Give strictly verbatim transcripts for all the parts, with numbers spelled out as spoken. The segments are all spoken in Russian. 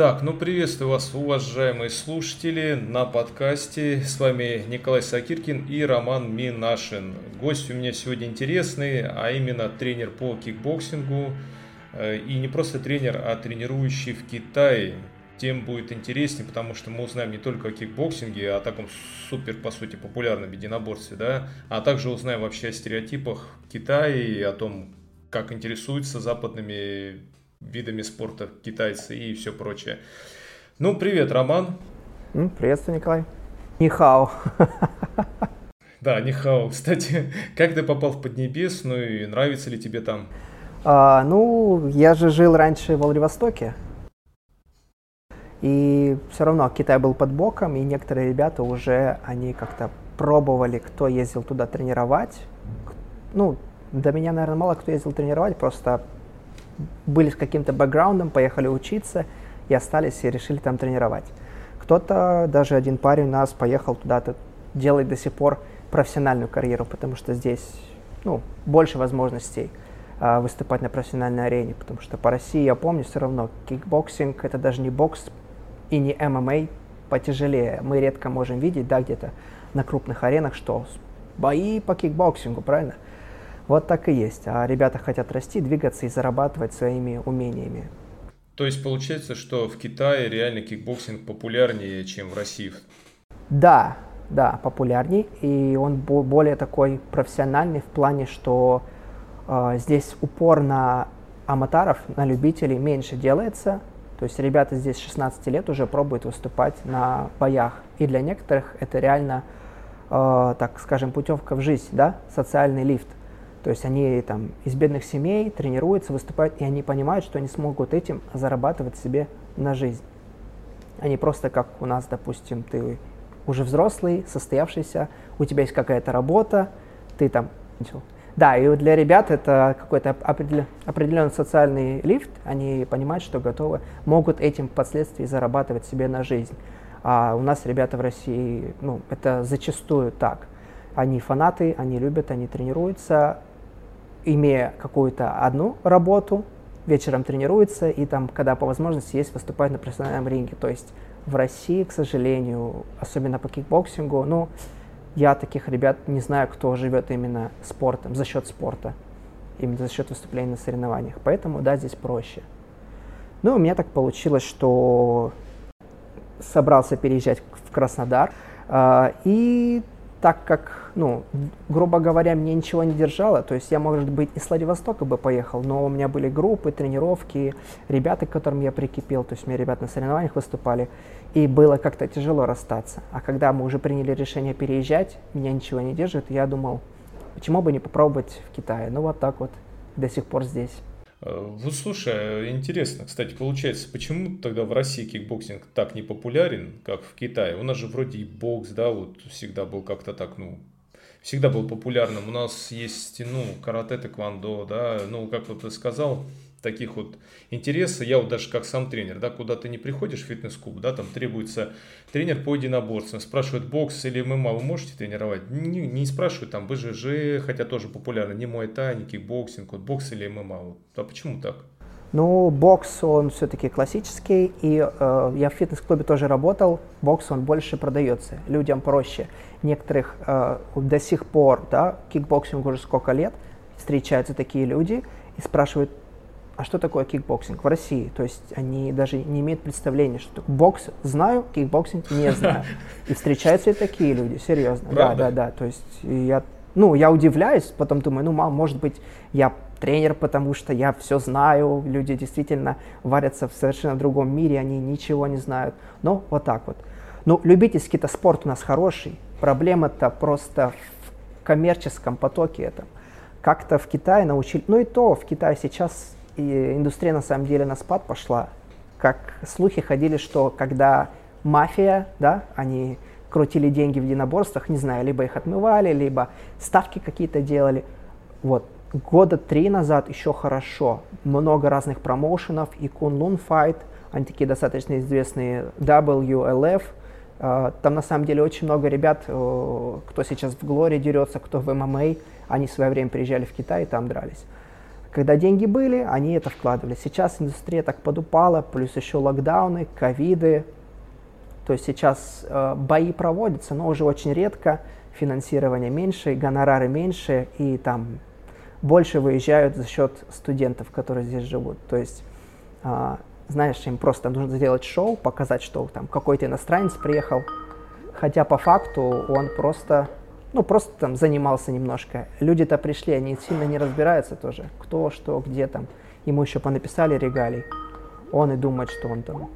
Так, ну приветствую вас, уважаемые слушатели, на подкасте. С вами Николай Сокиркин и Роман Минашин. Гость у меня сегодня интересный, а именно тренер по кикбоксингу. И не просто тренер, а тренирующий в Китае. Тем будет интереснее, потому что мы узнаем не только о кикбоксинге, о таком супер, по сути, популярном единоборстве, да, а также узнаем вообще о стереотипах Китая и о том, как интересуются западными видами спорта китайцы и все прочее. Ну, привет, Роман. Приветствую, Николай. Нихао. Да, нихао. Кстати, как ты попал в Поднебесную и нравится ли тебе там? А, ну, я же жил раньше во Владивостоке. И все равно Китай был под боком, и некоторые ребята уже, они как-то пробовали, кто ездил туда тренировать. Ну, до меня, наверное, мало кто ездил тренировать, просто были с каким-то бэкграундом, поехали учиться, и остались, и решили там тренировать. Кто-то, даже один парень у нас поехал туда, делает до сих пор профессиональную карьеру, потому что здесь, ну, больше возможностей а, выступать на профессиональной арене, потому что по России, я помню, все равно кикбоксинг, это даже не бокс, и не эм эм а, потяжелее. Мы редко можем видеть, да, где-то на крупных аренах, что бои по кикбоксингу, правильно? Вот так и есть. А ребята хотят расти, двигаться и зарабатывать своими умениями. То есть получается, что в Китае реально кикбоксинг популярнее, чем в России? Да, да, популярней. И он более такой профессиональный в плане, что э, здесь упор на аматоров, на любителей меньше делается. То есть ребята здесь с шестнадцати лет уже пробуют выступать на боях. И для некоторых это реально, э, так скажем, путевка в жизнь, да, социальный лифт. То есть они там из бедных семей тренируются, выступают, и они понимают, что они смогут этим зарабатывать себе на жизнь. Они просто как у нас, допустим, ты уже взрослый, состоявшийся, у тебя есть какая-то работа, ты там... Да, и для ребят это какой-то определенный социальный лифт. Они понимают, что готовы, могут этим впоследствии зарабатывать себе на жизнь. А у нас ребята в России, ну, это зачастую так. Они фанаты, они любят, они тренируются, имея какую-то одну работу, вечером тренируются и там, когда по возможности есть, выступают на профессиональном ринге. То есть в России, к сожалению, особенно по кикбоксингу, ну, я таких ребят не знаю, кто живет именно спортом, за счет спорта, именно за счет выступлений на соревнованиях. Поэтому, да, здесь проще. Ну, у меня так получилось, что собрался переезжать в Краснодар. Э, и так как, ну, грубо говоря, меня ничего не держало, то есть я, может быть, из Владивостока бы поехал, но у меня были группы, тренировки, ребята, к которым я прикипел, то есть у меня ребята на соревнованиях выступали. И было как-то тяжело расстаться. А когда мы уже приняли решение переезжать, меня ничего не держит, я думал, почему бы не попробовать в Китае. Ну вот так вот, до сих пор здесь. Вот слушай, интересно, кстати, получается, почему тогда в России кикбоксинг так не популярен, как в Китае? У нас же вроде и бокс, да, вот всегда был как-то так, ну, всегда был популярным. У нас есть, ну, карате, тэквондо, да, ну, как вот ты сказал, таких вот интересов, я вот даже как сам тренер, да, куда ты не приходишь в фитнес-клуб, да, там требуется тренер по единоборствам, спрашивают бокс или эм эм а, вы можете тренировать? Не, не спрашивают там бэ жэ жэ, хотя тоже популярно, не муай-тай, не кикбоксинг, вот бокс или эм эм а, вот. А почему так? Ну, бокс, он все-таки классический, и э, я в фитнес-клубе тоже работал, бокс, он больше продается, людям проще. Некоторых э, до сих пор, да, кикбоксингу уже сколько лет, встречаются такие люди и спрашивают, а что такое кикбоксинг в России? То есть они даже не имеют представления, что такое бокс знаю, кикбоксинг не знаю. И встречаются и такие люди, серьезно. Правда? Да, да, да. То есть я, ну, я удивляюсь, потом думаю, ну, мам, может быть, я тренер, потому что я все знаю. Люди действительно варятся в совершенно другом мире, они ничего не знают. Но вот так вот. Ну, любительский -то спорт у нас хороший. Проблема-то просто в коммерческом потоке этом. Как-то в Китае научили. Ну и то в Китае сейчас. И индустрия, на самом деле, на спад пошла. Как слухи ходили, что когда мафия, да, они крутили деньги в единоборствах, не знаю, либо их отмывали, либо ставки какие-то делали. Вот. Года три назад еще хорошо. Много разных промоушенов, и Кунь Лунь Файт, они такие достаточно известные, дабл ю эл эф. Там, на самом деле, очень много ребят, кто сейчас в Глори дерется, кто в эм эм а, они в свое время приезжали в Китай и там дрались. Когда деньги были, они это вкладывали. Сейчас индустрия так подупала, плюс еще локдауны, ковиды. То есть сейчас э, бои проводятся, но уже очень редко, финансирование меньше, гонорары меньше, и там больше выезжают за счет студентов, которые здесь живут. То есть, э, знаешь, им просто нужно сделать шоу, показать, что там какой-то иностранец приехал, хотя по факту он просто... Ну, просто там занимался немножко. Люди-то пришли, они сильно не разбираются тоже, кто, что, где там. Ему еще понаписали регалий. Он и думает, что он там.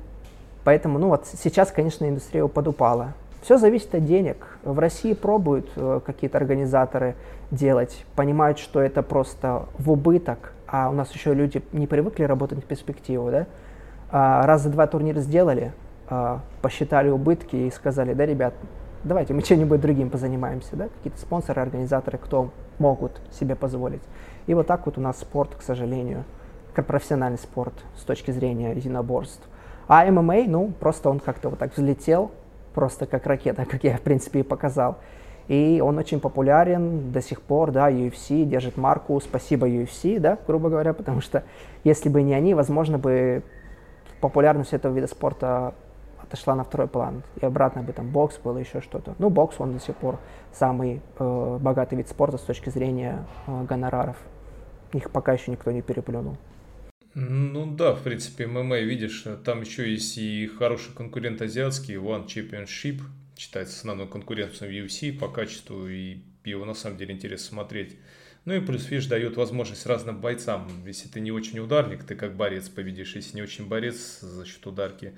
Поэтому, ну вот сейчас, конечно, индустрия подупала. Все зависит от денег. В России пробуют э, какие-то организаторы делать, понимают, что это просто в убыток, а у нас еще люди не привыкли работать в перспективу, да? А, раз за два турнира сделали, а, посчитали убытки и сказали, да, ребят, давайте мы чем-нибудь другим позанимаемся, да, какие-то спонсоры, организаторы, кто могут себе позволить. И вот так вот у нас спорт, к сожалению, как профессиональный спорт с точки зрения единоборств. А ММА, ну, просто он как-то вот так взлетел, просто как ракета, как я, в принципе, и показал. И он очень популярен до сих пор, да, ю эф си держит марку, спасибо ю эф си, да, грубо говоря, потому что если бы не они, возможно бы популярность этого вида спорта отошла на второй план, и обратно бы там бокс был, еще что-то. Ну, бокс, он до сих пор самый э, богатый вид спорта с точки зрения э, гонораров. Их пока еще никто не переплюнул. Ну да, в принципе, ММА, видишь, там еще есть и хороший конкурент азиатский, One Championship, считается основной конкурентом ю эф си по качеству, и его на самом деле интересно смотреть. Ну и плюс, видишь, дает возможность разным бойцам. Если ты не очень ударник, ты как борец победишь, если не очень борец, за счет ударки.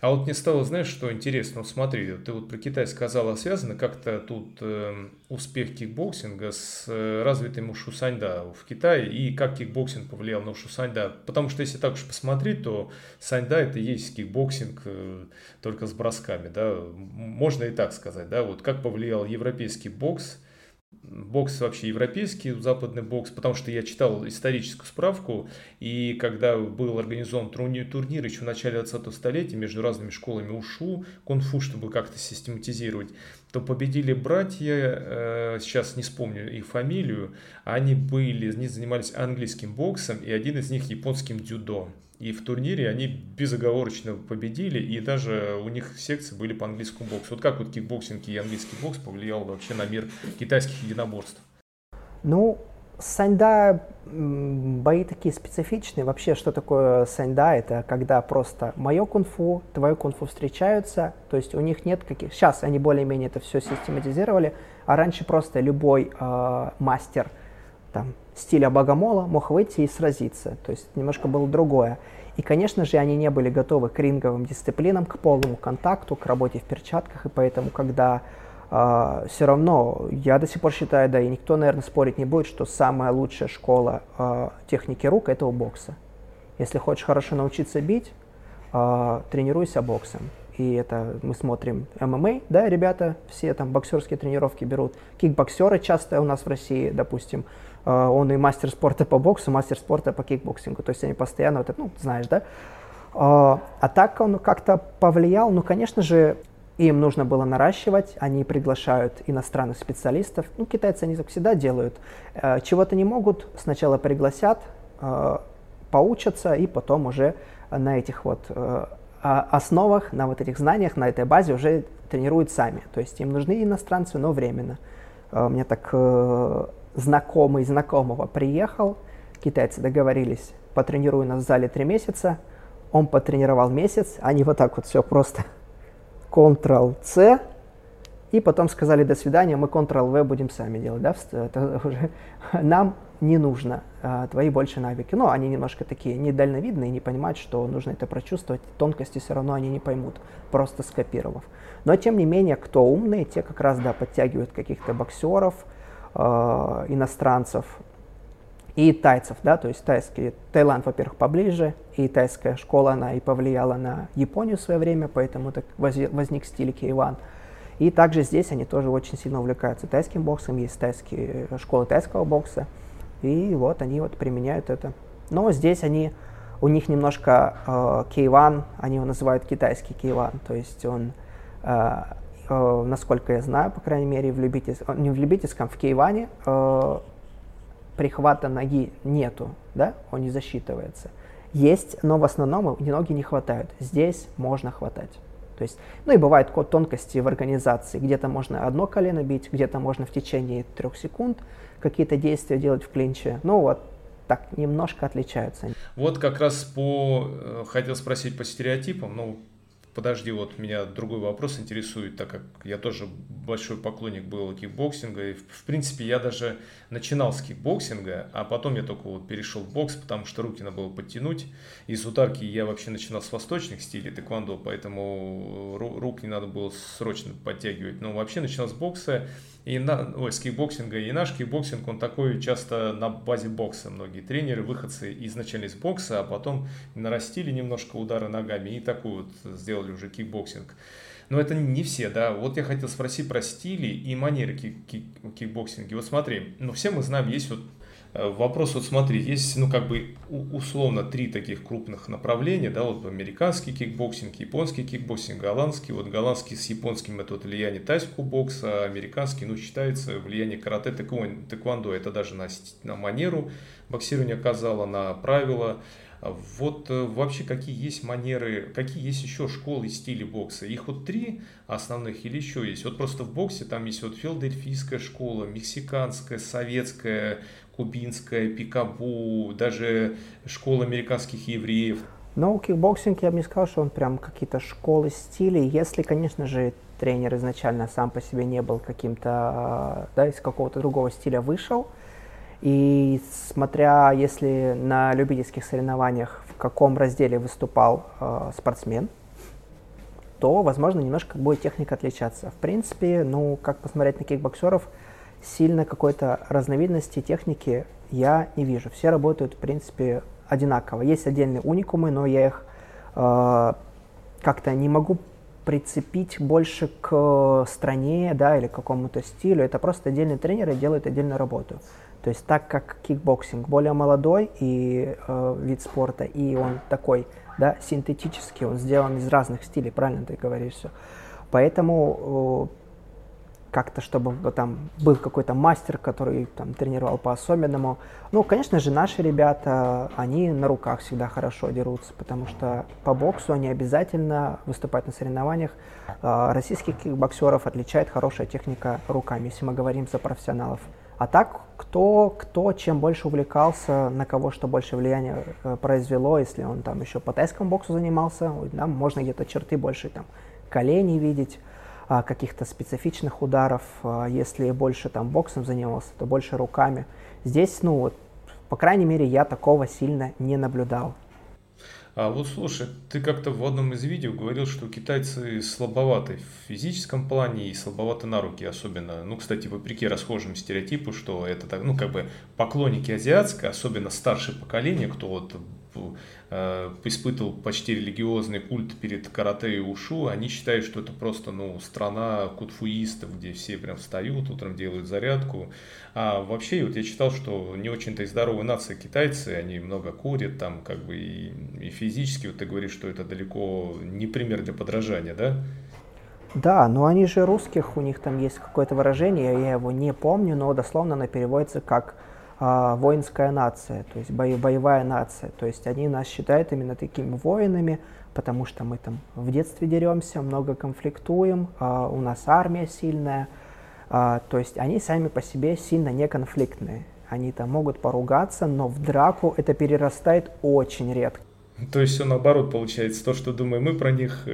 А вот мне стало, знаешь, что интересно, вот смотри, ты вот про Китай сказал, а связано как-то тут э, успех кикбоксинга с э, развитым ушу саньда в Китае, и как кикбоксинг повлиял на ушу саньда, потому что если так уж посмотреть, то саньда это и есть кикбоксинг э, только с бросками, да, можно и так сказать, да, вот как повлиял европейский бокс, бокс вообще европейский, западный бокс, потому что я читал историческую справку, и когда был организован турнир еще в начале двадцатого столетия между разными школами ушу, кунг-фу, чтобы как-то систематизировать, то победили братья, сейчас не вспомню их фамилию, они были, они занимались английским боксом, и один из них японским дзюдо. И в турнире они безоговорочно победили, и даже у них секции были по английскому боксу. Вот как вот кикбоксинг и английский бокс повлиял вообще на мир китайских единоборств? Ну, саньда, бои такие специфичные. Вообще, что такое саньда? Это когда просто мое кунг-фу, твое кунг-фу встречаются, то есть у них нет каких... Сейчас они более-менее это все систематизировали, а раньше просто любой э, мастер там стиля богомола мог выйти и сразиться, то есть немножко было другое. И, конечно же, они не были готовы к ринговым дисциплинам, к полному контакту, к работе в перчатках, и поэтому, когда э, все равно, я до сих пор считаю, да, и никто, наверное, спорить не будет, что самая лучшая школа э, техники рук – это у бокса. Если хочешь хорошо научиться бить, э, тренируйся боксом. И это мы смотрим ММА, да, ребята, все там боксерские тренировки берут. Кикбоксеры часто у нас в России, допустим, Uh, он и мастер спорта по боксу, мастер спорта по кикбоксингу. То есть они постоянно, вот это, ну, знаешь, да? Uh, а так он как-то повлиял. Ну, конечно же, им нужно было наращивать. Они приглашают иностранных специалистов. Ну, китайцы они так всегда делают. Uh, чего-то не могут, сначала пригласят, uh, поучатся, и потом уже на этих вот uh, основах, на вот этих знаниях, на этой базе уже тренируют сами. То есть им нужны иностранцы, но временно. Uh, мне так... Uh, знакомый знакомого приехал, китайцы договорились, потренируй нас в зале три месяца, он потренировал месяц, они вот так вот все просто контрол-С, и потом сказали до свидания, мы контрол-В будем сами делать, да, это уже нам не нужно, а, твои больше навыки. Но они немножко такие недальновидные, не понимают, что нужно это прочувствовать, тонкости все равно они не поймут, просто скопировав. Но тем не менее, кто умный, те как раз, да, подтягивают каких-то боксеров, иностранцев и тайцев, да, то есть тайский, Таиланд, во-первых, поближе, и тайская школа, она и повлияла на Японию в свое время, поэтому так возник стиль Каеван. И также здесь они тоже очень сильно увлекаются тайским боксом, есть тайские школы тайского бокса, и вот они вот применяют это. Но здесь они, у них немножко Каеван, э, они его называют китайский Каеван, то есть он... Э, Uh, насколько я знаю, по крайней мере, в любительском, не в любительском, в Каеване uh, прихвата ноги нету, да, он не засчитывается. Есть, но в основном ноги не хватают. Здесь можно хватать. То есть, ну и бывает код тонкости в организации. Где-то можно одно колено бить, где-то можно в течение трех секунд какие-то действия делать в клинче. Ну вот так немножко отличаются. Вот как раз по хотел спросить по стереотипам, но подожди, вот меня другой вопрос интересует, так как я тоже большой поклонник был кикбоксинга. И, в принципе, я даже начинал с кикбоксинга, а потом я только вот перешел в бокс, потому что руки надо было подтянуть. Из утарки я вообще начинал с восточных стилей тэквондо, поэтому рук не надо было срочно подтягивать. Но вообще начинал с бокса, и на... Ой, с кикбоксинга. И наш кикбоксинг, он такой часто на базе бокса. Многие тренеры, выходцы изначально из бокса, а потом нарастили немножко удары ногами и такую вот сделали уже кикбоксинг. Но это не все, да. Вот я хотел спросить про стили и манеры кик- кик- кикбоксинга. Вот смотри, ну все мы знаем, есть вот вопрос, вот смотри, есть, ну как бы условно три таких крупных направления, да, вот американский кикбоксинг, японский кикбоксинг, голландский. Вот голландский с японским это вот влияние тайского бокса, а американский, ну считается влияние карате, тэквондо, это даже на, на манеру боксирования оказало, на правила. Вот вообще какие есть манеры, какие есть еще школы и стили бокса? Их вот три основных или еще есть? Вот просто в боксе там есть вот филадельфийская школа, мексиканская, советская, кубинская, пикабу, даже школа американских евреев. Но кикбоксинг, я бы не сказал, что он прям какие-то школы, стили, если, конечно же, тренер изначально сам по себе не был каким-то, да, из какого-то другого стиля вышел. И смотря, если на любительских соревнованиях в каком разделе выступал э, спортсмен, то, возможно, немножко будет техника отличаться. В принципе, ну, как посмотреть на кикбоксеров, сильно какой-то разновидности техники я не вижу. Все работают, в принципе, одинаково. Есть отдельные уникумы, но я их э, как-то не могу прицепить больше к стране, да, или к какому-то стилю. Это просто отдельные тренеры делают отдельную работу. То есть так как кикбоксинг более молодой и э, вид спорта, и он такой, да, синтетический, он сделан из разных стилей, правильно ты говоришь все. Поэтому э, как-то, чтобы там был какой-то мастер, который там тренировал по-особенному. Ну, конечно же, наши ребята, они на руках всегда хорошо дерутся, потому что по боксу они обязательно выступают на соревнованиях. Э, российских кикбоксеров отличает хорошая техника руками, если мы говорим за профессионалов. А так, кто, кто чем больше увлекался, на кого что больше влияния э, произвело, если он там еще по тайскому боксу занимался, да, можно где-то черты больше там коленей видеть, э, каких-то специфичных ударов. Э, если больше там боксом занимался, то больше руками. Здесь, ну вот, по крайней мере, я такого сильно не наблюдал. А вот слушай, ты как-то в одном из видео говорил, что китайцы слабоваты в физическом плане и слабоваты на руки особенно. Ну, кстати, вопреки расхожему стереотипу, что это так, ну, как бы поклонники азиатской, особенно старшее поколение, кто вот э, испытывал почти религиозный культ перед карате и ушу, они считают, что это просто, ну, страна кунг-фуистов, где все прям встают, утром делают зарядку. А вообще, вот я читал, что не очень-то и здоровая нация китайцы, они много курят там, как бы, и, и физически, вот ты говоришь, что это далеко не пример для подражания, да? Да, но они же русских, у них там есть какое-то выражение, я его не помню, но дословно оно переводится как э, воинская нация, то есть бо- боевая нация. То есть они нас считают именно такими воинами, потому что мы там в детстве деремся, много конфликтуем, э, у нас армия сильная. Uh, то есть они сами по себе сильно не конфликтные. Они там могут поругаться, но в драку это перерастает очень редко. То есть все наоборот получается. То, что думаем мы про них,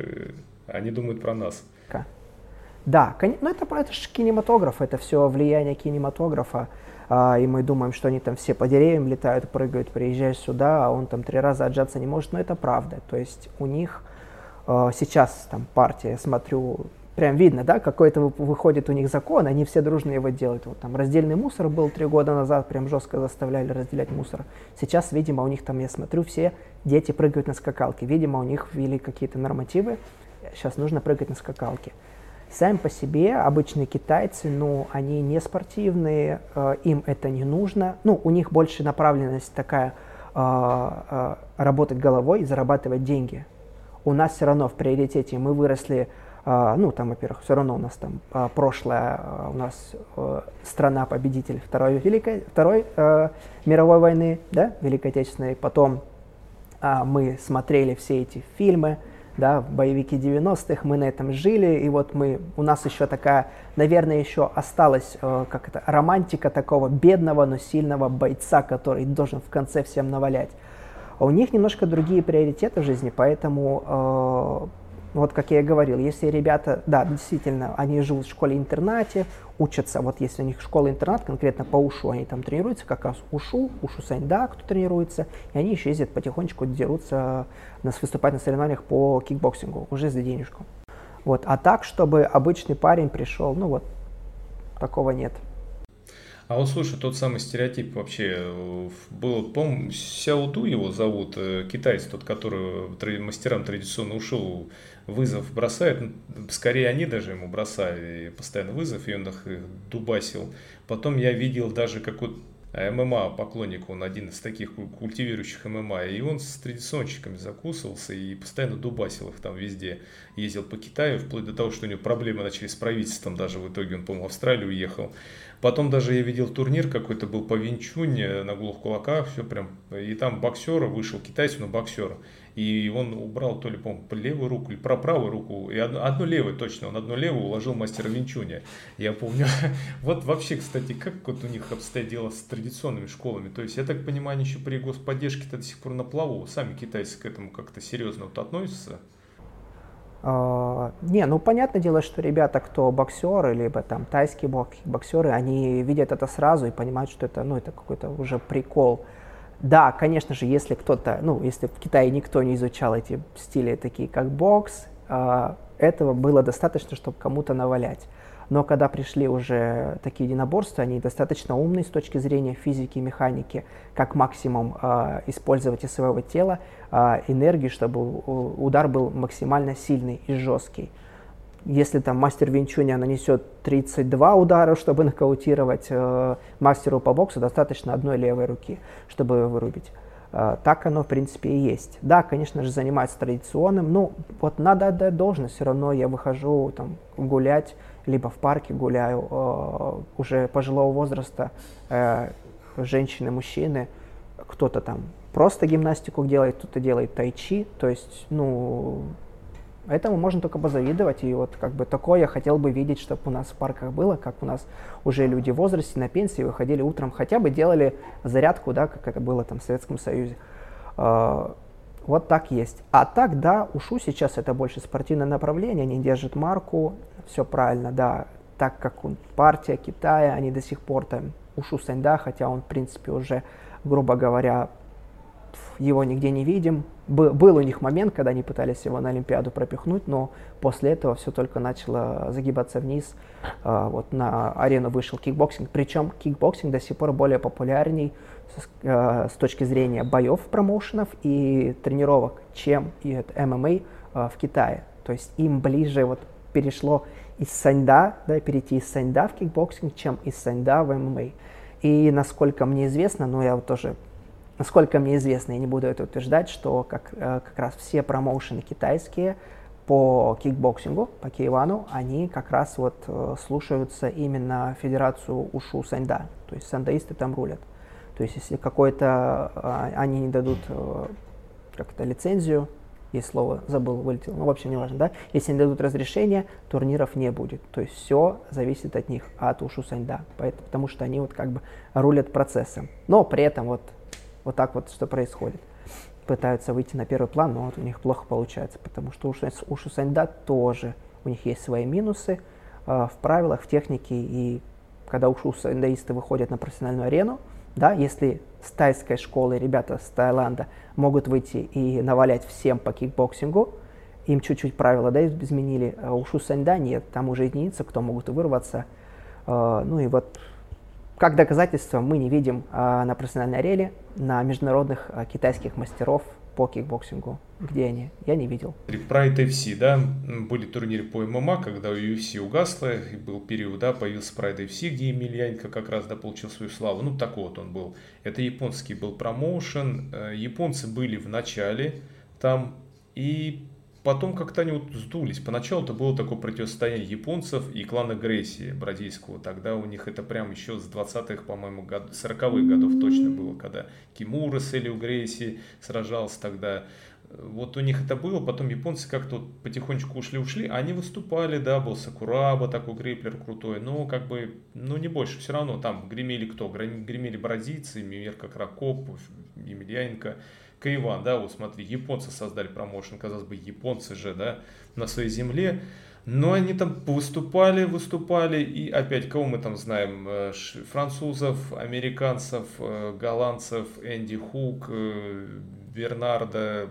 они думают про нас. Да, но это, это же кинематограф, это все влияние кинематографа. Uh, и мы думаем, что они там все по деревьям летают, прыгают, приезжаешь сюда, а он там три раза отжаться не может. Но это правда. То есть у них uh, сейчас там партия, я смотрю, прям видно, да, какой-то выходит у них закон, они все дружно его делают. Вот там раздельный мусор был три года назад, прям жестко заставляли разделять мусор. Сейчас, видимо, у них там, я смотрю, все дети прыгают на скакалке. Видимо, у них ввели какие-то нормативы, сейчас нужно прыгать на скакалке. Сами по себе обычные китайцы, ну, они не спортивные, э, им это не нужно. Ну, у них больше направленность такая, э, э, работать головой и зарабатывать деньги. У нас все равно в приоритете мы выросли А, ну, там, во-первых, все равно у нас там а, прошлое, а, у нас а, страна-победитель Второй, Великой, второй а, мировой войны, да, Великой Отечественной. Потом а, мы смотрели все эти фильмы, да, боевики девяностых, мы на этом жили. И вот мы, у нас еще такая, наверное, еще осталась а, как это, романтика такого бедного, но сильного бойца, который должен в конце всем навалять. А у них немножко другие приоритеты в жизни, поэтому... А, вот как я и говорил, если ребята, да, действительно, они живут в школе-интернате, учатся, вот если у них школа-интернат, конкретно по ушу, они там тренируются, как раз ушу, ушу саньда, кто тренируется, и они еще ездят потихонечку, дерутся, нас выступать на соревнованиях по кикбоксингу, уже за денежку. Вот, а так, чтобы обычный парень пришел, ну вот, такого нет. А вот слушай, тот самый стереотип вообще был, по-моему, Сяо Ту его зовут, китаец, тот, который мастерам традиционно ушел, вызов бросает, скорее они даже ему бросали постоянно вызов, и он их дубасил. Потом я видел даже какой-то ММА поклонник, он один из таких культивирующих ММА, и он с традиционщиками закусывался и постоянно дубасил их там везде, ездил по Китаю, вплоть до того, что у него проблемы начались с правительством, даже в итоге он, по-моему, в Австралию уехал. Потом даже я видел турнир какой-то был по винчунь на голых кулаках, все прям, и там боксер вышел, китайцу, но боксер, и он убрал то ли, по-моему, левую руку или про правую руку, и одну, одну левую точно, он одну левую уложил мастера винчуня, я помню. Вот вообще, кстати, как вот у них обстоят дела с традиционными школами, то есть, я так понимаю, еще при господдержке-то до сих пор на плаву, сами китайцы к этому как-то серьезно вот относятся? Uh, не, ну понятное дело, что ребята, кто боксеры, либо там тайские боксеры, они видят это сразу и понимают, что это, ну, это какой-то уже прикол. Да, конечно же, если кто-то, ну, если в Китае никто не изучал эти стили, такие как бокс, uh, этого было достаточно, чтобы кому-то навалять. Но когда пришли уже такие единоборства, они достаточно умные с точки зрения физики и механики, как максимум э, использовать из своего тела э, энергию, чтобы удар был максимально сильный и жесткий. Если там мастер винчуня нанесет тридцать два удара, чтобы нокаутировать, э, мастеру по боксу достаточно одной левой руки, чтобы его вырубить. Э, так оно, в принципе, и есть. Да, конечно же, занимается традиционным, но вот надо отдать должное, все равно я выхожу там гулять, либо в парке гуляю, э, уже пожилого возраста, э, женщины, мужчины, кто-то там просто гимнастику делает, кто-то делает тайчи, то есть, ну, этому можно только позавидовать, и вот как бы такое я хотел бы видеть, чтобы у нас в парках было, как у нас уже люди в возрасте, на пенсии выходили утром, хотя бы делали зарядку, да, как это было там в Советском Союзе. Э, Вот так есть. А так, да, ушу сейчас это больше спортивное направление, они держат марку, все правильно, да, так как он, партия Китая, они до сих пор там ушу сэньда, хотя он, в принципе, уже, грубо говоря, его нигде не видим. Бы- был у них момент, когда они пытались его на Олимпиаду пропихнуть, но после этого все только начало загибаться вниз. Э, вот на арену вышел кикбоксинг, причем кикбоксинг до сих пор более популярней с, э, с точки зрения боев, промоушенов и тренировок, чем и это ММА э, в Китае. То есть им ближе вот перешло из саньда, да, перейти из саньда в кикбоксинг, чем из саньда в ММА. И насколько мне известно, ну я вот тоже... Насколько мне известно, я не буду это утверждать, что как, как раз все промоушены китайские по кикбоксингу, по Каевану, они как раз вот слушаются именно Федерацию Ушу Саньда, то есть сандаисты там рулят. То есть если какой-то, они не дадут как-то лицензию, если слово забыл, вылетело, ну в общем не важно, да, если не дадут разрешение, турниров не будет. То есть все зависит от них, от Ушу Саньда, поэтому, потому что они вот как бы рулят процессом, но при этом вот Вот так вот, что происходит. Пытаются выйти на первый план, но вот у них плохо получается, потому что у Шусаньда тоже у них есть свои минусы э, в правилах, в технике. И когда у шусаньдаисты выходят на профессиональную арену, да, если с тайской школы ребята с Таиланда могут выйти и навалять всем по кикбоксингу, им чуть-чуть правила, да, изменили, а у Шусаньда нет, там уже единицы, кто могут вырваться. Э, ну и вот... Как доказательство мы не видим а, на профессиональной арене, на международных а, китайских мастеров по кикбоксингу. Где они? Я не видел. Pride эф си, да, были турниры по ММА, когда ю эф си угасло, и был период, да, появился Pride эф си, где Емельяненко как раз, да, получил свою славу. Ну, такой вот он был. Это японский был промоушен, японцы были в начале там, и потом как-то они вот сдулись. Поначалу-то было такое противостояние японцев и клана Грейси бразильского. Тогда у них это прям еще с двадцатых, по-моему, год, сороковых годов точно было, когда Кимура с Элио Грейси сражался тогда. Вот у них это было, потом японцы как-то вот потихонечку ушли-ушли, они выступали, да, был Сакураба, такой грейплер крутой, но как бы, ну не больше, все равно там гремели кто? Гремели бразильцы, Мирко Крокоп, Емельяненко, Каеван, да, вот смотри, японцы создали промоушен, казалось бы, японцы же, да, на своей земле, но они там выступали, выступали, и опять, кого мы там знаем, французов, американцев, голландцев, Энди Хук, Бернардо,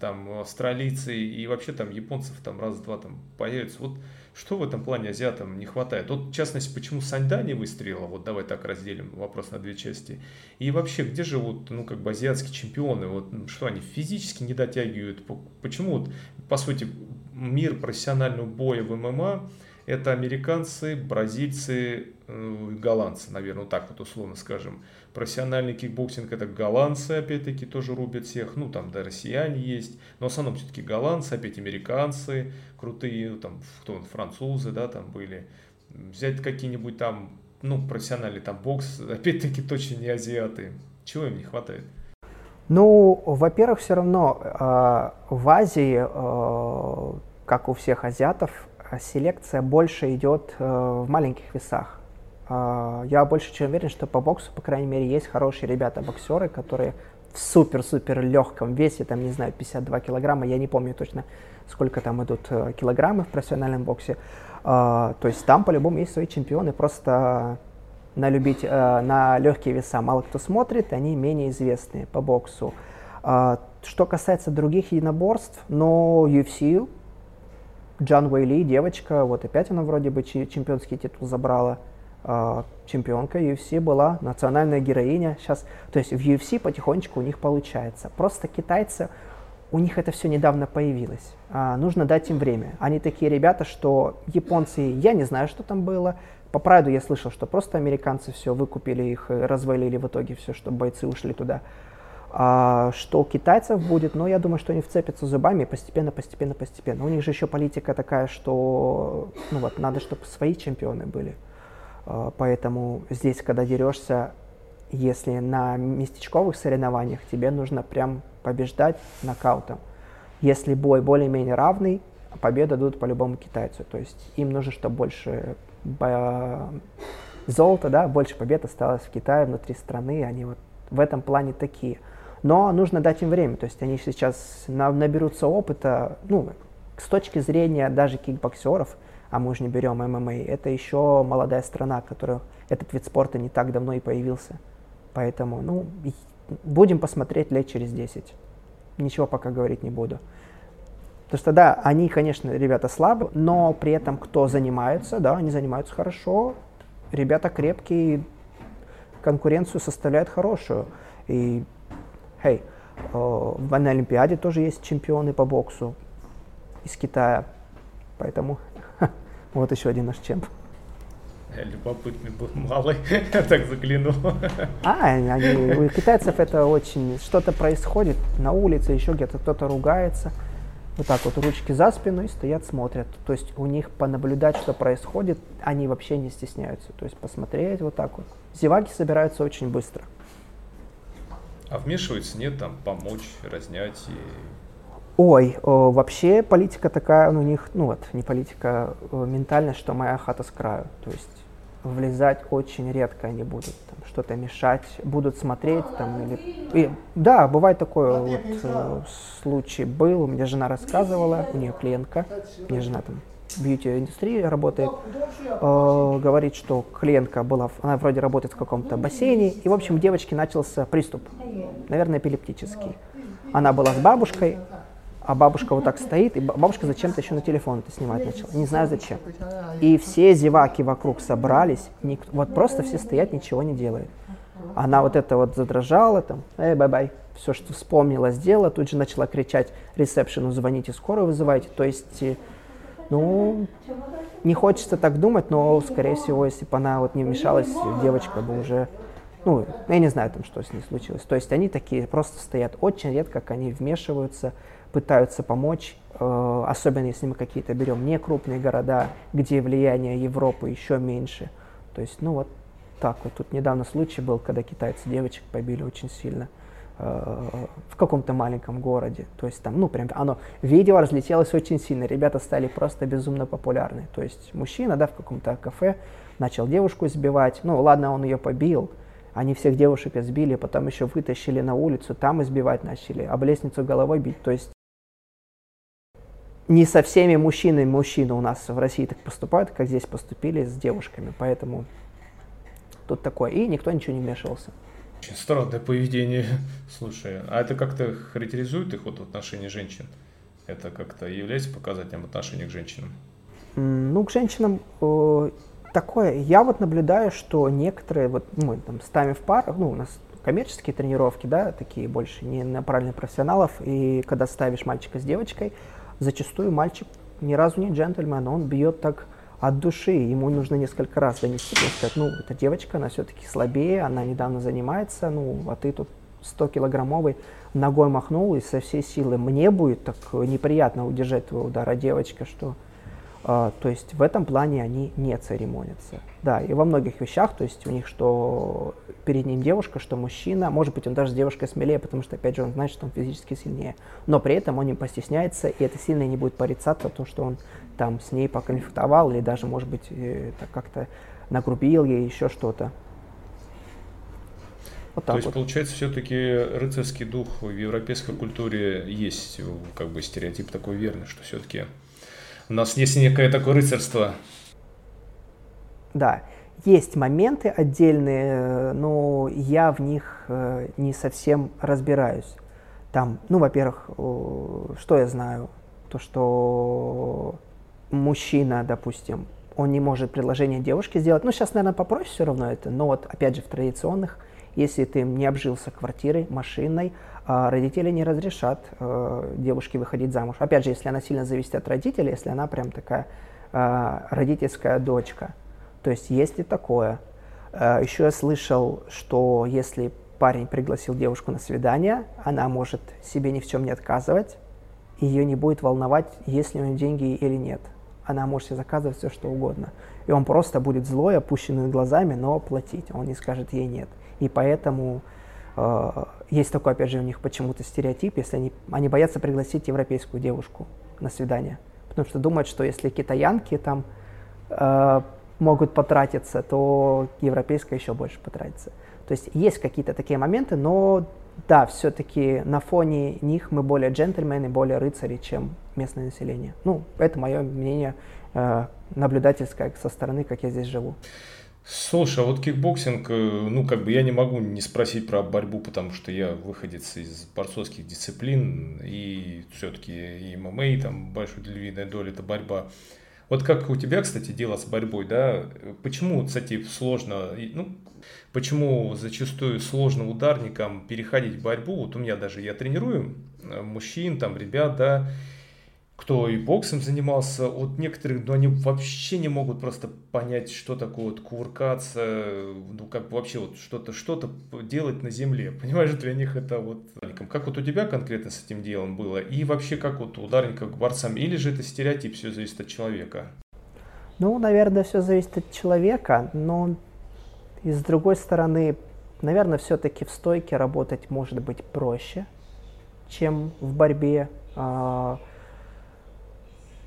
там австралийцы и вообще там японцев там раз-два там появится. Вот что в этом плане азиатам не хватает? Вот в частности, почему Саньда не выстрелила? Вот давай так разделим вопрос на две части. И вообще, где же вот, ну, как бы азиатские чемпионы? Вот что они физически не дотягивают? Почему вот, по сути, мир профессионального боя в ММА это американцы, бразильцы, голландцы, наверное, вот так вот условно скажем. Профессиональный кикбоксинг – это голландцы, опять-таки, тоже рубят всех. Ну, там, да, россияне есть. Но в основном все-таки голландцы, опять американцы крутые, ну, там, кто он, французы, да, там были. Взять какие-нибудь там, ну, профессиональный там бокс, опять-таки, точно не азиаты. Чего им не хватает? Ну, во-первых, все равно э, в Азии, э, как у всех азиатов, селекция больше идет э, в маленьких весах. Э, я больше чем уверен, что по боксу, по крайней мере, есть хорошие ребята-боксеры, которые в супер-супер легком весе, там, не знаю, пятьдесят два килограмма, я не помню точно, сколько там идут э, килограммы в профессиональном боксе. Э, то есть там, по-любому, есть свои чемпионы, просто на, любить, э, на легкие веса мало кто смотрит, они менее известны по боксу. Э, что касается других единоборств, но ю эф си... Джан Уэйли, девочка, вот опять она вроде бы чемпионский титул забрала, чемпионка ю эф си была, национальная героиня сейчас, то есть в ю эф си потихонечку у них получается, просто китайцы, у них это все недавно появилось, нужно дать им время, они такие ребята, что японцы, я не знаю, что там было, по прайду я слышал, что просто американцы все выкупили их, развалили в итоге все, чтобы бойцы ушли туда. А, что у китайцев будет, но я думаю, что они вцепятся зубами постепенно, постепенно, постепенно. У них же еще политика такая, что ну вот, надо, чтобы свои чемпионы были. А, поэтому здесь, когда дерешься, если на местечковых соревнованиях, тебе нужно прям побеждать нокаутом. Если бой более-менее равный, победу дадут по-любому китайцу. То есть им нужно, чтобы больше бо... золота, да, больше побед осталось в Китае, внутри страны. Они вот в этом плане такие. Но нужно дать им время, то есть они сейчас наберутся опыта, ну, с точки зрения даже кикбоксеров, а мы же не берем ММА, это еще молодая страна, в которой этот вид спорта не так давно и появился. Поэтому, ну, будем посмотреть лет через десять. Ничего пока говорить не буду. Потому что, да, они, конечно, ребята слабы, но при этом кто занимается, да, они занимаются хорошо, ребята крепкие, конкуренцию составляют хорошую. И Хей, hey, э, на Олимпиаде тоже есть чемпионы по боксу из Китая, поэтому ха, вот еще один наш чемп. Я любопытный был, малый, я так заглянул. А, они, у китайцев это очень, что-то происходит на улице, еще где-то кто-то ругается, вот так вот ручки за спину и стоят, смотрят. То есть у них понаблюдать, что происходит, они вообще не стесняются, то есть посмотреть вот так вот. Зеваки собираются очень быстро. А вмешиваются, нет, там, помочь, разнять? И... Ой, о, вообще политика такая, ну, у них, ну вот, не политика, о, ментальность, что моя хата с краю. То есть влезать очень редко они будут, там, что-то мешать, будут смотреть. Там, или... и, да, бывает такое, вот, э, случай был, у меня жена рассказывала, у нее клиентка, у меня жена там в бьюти-индустрии работает, э, говорит, что клиентка была, она вроде работает в каком-то бассейне, и, в общем, у девочки начался приступ, наверное, эпилептический. Она была с бабушкой, а бабушка вот так стоит, и бабушка зачем-то еще на телефон это снимать начала, не знаю зачем. И все зеваки вокруг собрались, никто, вот просто все стоят, ничего не делают. Она вот это вот задрожала, там, эй, бай-бай, все, что вспомнила, сделала, тут же начала кричать ресепшену, звоните, скорую вызывайте, то есть... Ну, не хочется так думать, но, скорее всего, если бы она вот не вмешалась, девочка бы уже Ну, я не знаю, там, что с ней случилось. То есть они такие просто стоят. Очень редко как они вмешиваются, пытаются помочь. Э, особенно если мы какие-то берем не крупные города, где влияние Европы еще меньше. То есть, ну вот так вот. Тут недавно случай был, когда китайцы девочек побили очень сильно э, в каком-то маленьком городе. То есть там, ну прям оно, видео разлетелось очень сильно. Ребята стали просто безумно популярны. То есть мужчина, да, в каком-то кафе начал девушку избивать. Ну ладно, он ее побил. Они всех девушек избили, потом еще вытащили на улицу, там избивать начали, об лестницу головой бить. То есть не со всеми мужчинами мужчины у нас в России так поступают, как здесь поступили с девушками. Поэтому тут такое. И никто ничего не вмешивался. Очень странное поведение. Слушай, а это как-то характеризует их вот в отношении женщин? Это как-то является показателем отношения к женщинам? Ну, к женщинам... Такое, я вот наблюдаю, что некоторые, вот мы там ставим в парах, ну, у нас коммерческие тренировки, да, такие больше не направленные профессионалов, и когда ставишь мальчика с девочкой, зачастую мальчик ни разу не джентльмен, он бьет так от души, ему нужно несколько раз донести, сказать, ну, эта девочка, она все-таки слабее, она недавно занимается, ну, а ты тут сто килограммовый ногой махнул и со всей силы, мне будет так неприятно удержать твой удар, а девочка что... Uh, то есть в этом плане они не церемонятся. Да, и во многих вещах, то есть у них что перед ним девушка, что мужчина, может быть, он даже с девушкой смелее, потому что, опять же, он знает, что он физически сильнее, но при этом он не постесняется, и это сильно не будет порицаться, то, что он там с ней поконфликтовал, или даже, может быть, как-то нагрубил ей, еще что-то. Вот так. То есть, вот. Получается, все-таки рыцарский дух в европейской культуре есть, как бы стереотип такой верный, что все-таки... У нас есть некое такое рыцарство. Да, есть моменты отдельные, но я в них не совсем разбираюсь. Там, ну, во-первых, что я знаю? То, что мужчина, допустим, он не может предложение девушке сделать. Ну, сейчас, наверное, попроще все равно это, но вот, опять же, в традиционных, если ты не обжился квартирой, машиной, родители не разрешат э, девушке выходить замуж. Опять же, если она сильно зависит от родителей, если она прям такая э, родительская дочка. То есть есть и такое. Э, еще я слышал, что если парень пригласил девушку на свидание, она может себе ни в чем не отказывать, ее не будет волновать, есть ли у нее деньги или нет. Она может себе заказывать все, что угодно. И он просто будет злой, опущенный глазами, но платить. Он не скажет ей нет. И поэтому... Uh, есть такой, опять же, у них почему-то стереотип, если они, они боятся пригласить европейскую девушку на свидание, потому что думают, что если китаянки там uh, могут потратиться, то европейская еще больше потратится. То есть есть какие-то такие моменты, но да, все-таки на фоне них мы более джентльмены, более рыцари, чем местное население. Ну, это мое мнение uh, наблюдательское со стороны, как я здесь живу. Слушай, а вот кикбоксинг, ну, как бы я не могу не спросить про борьбу, потому что я выходец из борцовских дисциплин, и все-таки и ММА, и там большая львиная доля – это борьба. Вот как у тебя, кстати, дело с борьбой, да? Почему, кстати, сложно, ну, почему зачастую сложно ударникам переходить в борьбу? Вот у меня даже, я тренирую мужчин, там, ребят, да, кто и боксом занимался, вот некоторых, ну, они вообще не могут просто понять, что такое вот кувыркаться, ну, как вообще вот что-то, что-то делать на земле, понимаешь, для них это вот... Как вот у тебя конкретно с этим делом было, и вообще как вот ударников к борцам, или же это стереотип, все зависит от человека? Ну, наверное, все зависит от человека, но и с другой стороны, наверное, все-таки в стойке работать может быть проще, чем в борьбе.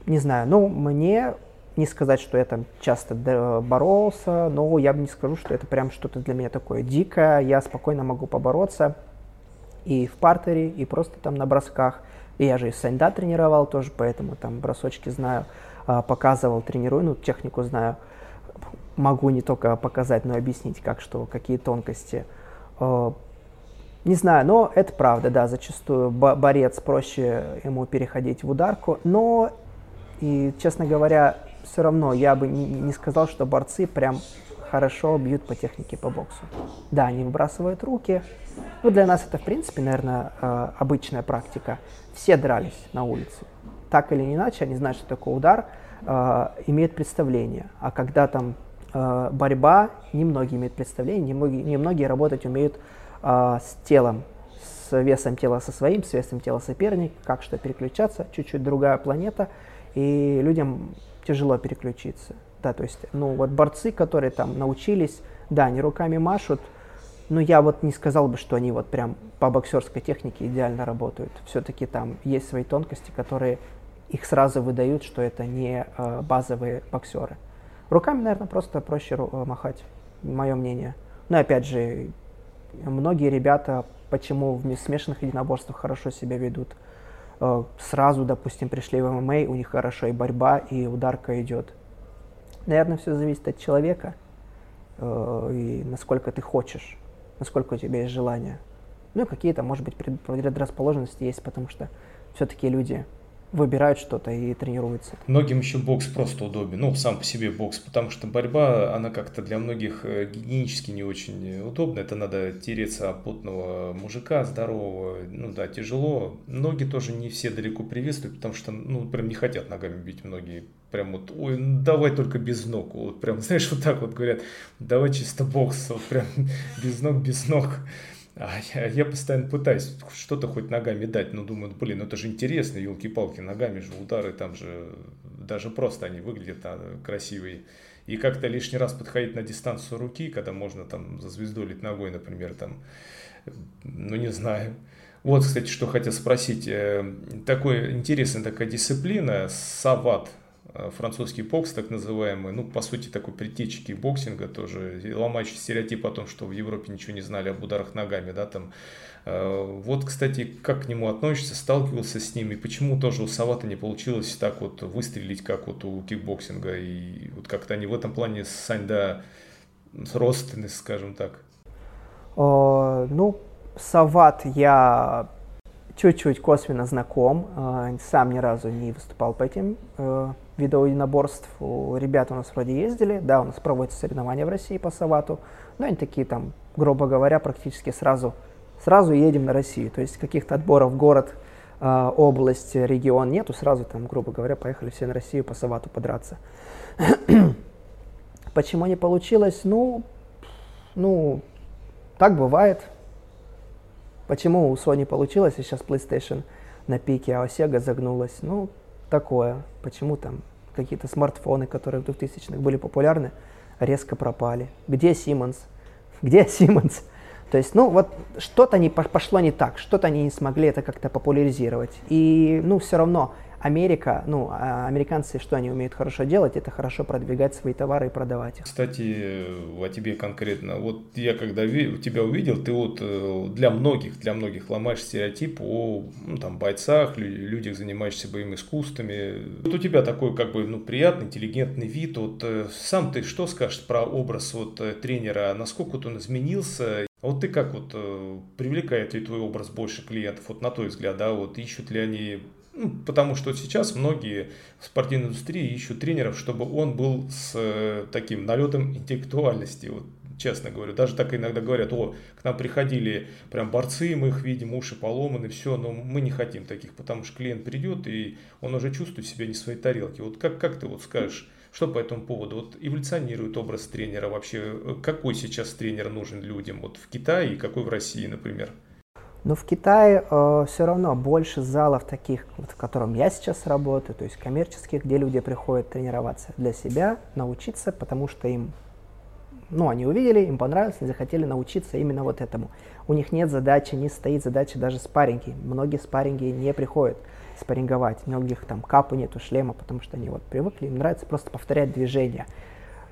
Не знаю, ну, мне не сказать, что я там часто боролся, но я бы не скажу, что это прям что-то для меня такое дикое. Я спокойно могу побороться и в партере, и просто там на бросках. И я же и сэнда тренировал тоже, поэтому там бросочки знаю, показывал, тренирую, ну, технику знаю. Могу не только показать, но и объяснить, как что, какие тонкости. Не знаю, но это правда, да, зачастую борец проще ему переходить в ударку, но... И, честно говоря, все равно я бы не, не сказал, что борцы прям хорошо бьют по технике по боксу. Да, они выбрасывают руки. Ну, для нас это, в принципе, наверное, обычная практика. Все дрались на улице. Так или иначе, они знают, что такое удар, имеют представление. А когда там э, борьба, немногие имеют представление, немногие, немногие работать умеют э, с телом, с весом тела со своим, с весом тела соперника, как что переключаться, чуть-чуть другая планета, и людям тяжело переключиться. Да, то есть, ну, вот борцы, которые там научились, да, они руками машут, но я вот не сказал бы, что они вот прям по боксерской технике идеально работают. Все-таки там есть свои тонкости, которые их сразу выдают, что это не э, базовые боксеры. Руками, наверное, просто проще ру- махать, мое мнение. Но опять же, многие ребята, почему в смешанных единоборствах хорошо себя ведут, э, сразу, допустим, пришли в эм эм а, у них хорошо и борьба, и ударка идет. Наверное, все зависит от человека э, и насколько ты хочешь, насколько у тебя есть желание. Ну и какие-то, может быть, предрасположенности есть, потому что все-таки люди выбирают что-то и тренируются. Многим еще бокс просто удобен, ну, сам по себе бокс, потому что борьба, она как-то для многих гигиенически не очень удобна. Это надо тереться от потного мужика, здорового, ну да, тяжело. Ноги тоже не все далеко приветствуют, потому что, ну, прям не хотят ногами бить многие. Прям вот, ой, ну давай только без ног. Вот прям, знаешь, вот так вот говорят, давай чисто бокс, вот прям без ног, без ног. А я, я постоянно пытаюсь что-то хоть ногами дать, но думаю, блин, ну это же интересно, елки-палки, ногами же удары, там же даже просто они выглядят а, красивые. И как-то лишний раз подходить на дистанцию руки, когда можно там зазвездолить ногой, например, там, ну не знаю. Вот, кстати, что хотел спросить. Такой, интересная такая дисциплина, сават, французский бокс, так называемый, ну, по сути, такой предтеча кикбоксинга тоже, ломающий стереотип о том, что в Европе ничего не знали об ударах ногами, да, там. Вот, кстати, как к нему относишься, сталкивался с ним, и почему тоже у савата не получилось так вот выстрелить, как вот у кикбоксинга, и вот как-то они в этом плане, Сань, да, родственны, скажем так. О, ну, сават я чуть-чуть косвенно знаком, сам ни разу не выступал по этим видов единоборств. Ребята у нас вроде ездили, да, у нас проводятся соревнования в России по савату, но они такие там, грубо говоря, практически сразу, сразу едем на Россию, то есть каких-то отборов город, область, регион нету, сразу там, грубо говоря, поехали все на Россию по савату подраться. Почему не получилось? Ну, ну, так бывает. Почему у Sony получилось, и сейчас PlayStation на пике, а Sega загнулась? Ну, такое. Почему там какие-то смартфоны, которые в двухтысячных были популярны, резко пропали? Где Siemens? Где Siemens? То есть, ну, вот что-то не пошло не так, что-то они не смогли это как-то популяризировать. И, ну, все равно Америка, ну, американцы, что они умеют хорошо делать, это хорошо продвигать свои товары и продавать их. Кстати, о тебе конкретно. Вот я когда тебя увидел, ты вот для многих, для многих ломаешь стереотип о, ну, там, бойцах, людях, занимающихся боевыми искусствами. Вот у тебя такой, как бы, ну, приятный, интеллигентный вид. Вот сам ты что скажешь про образ вот тренера? Насколько вот он изменился? А вот ты как вот, привлекает ли твой образ больше клиентов? Вот на твой взгляд, да, вот ищут ли они... Ну, потому что сейчас многие в спортивной индустрии ищут тренеров, чтобы он был с э, таким налетом интеллектуальности, вот, честно говорю. Даже так иногда говорят, о, к нам приходили прям борцы, мы их видим, уши поломаны, все, но мы не хотим таких, потому что клиент придет, и он уже чувствует себя не в своей тарелке. Вот как, как ты вот скажешь, что по этому поводу? Вот эволюционирует образ тренера вообще? Какой сейчас тренер нужен людям вот в Китае и какой в России, например? Но в Китае э, все равно больше залов таких, вот, в котором я сейчас работаю, то есть коммерческих, где люди приходят тренироваться для себя, научиться, потому что им, ну, они увидели, им понравилось, они захотели научиться именно вот этому. У них нет задачи, не стоит задача даже спарринги. Многие спарринги не приходят спарринговать, многих там капу нету, шлема, потому что они вот привыкли, им нравится просто повторять движения.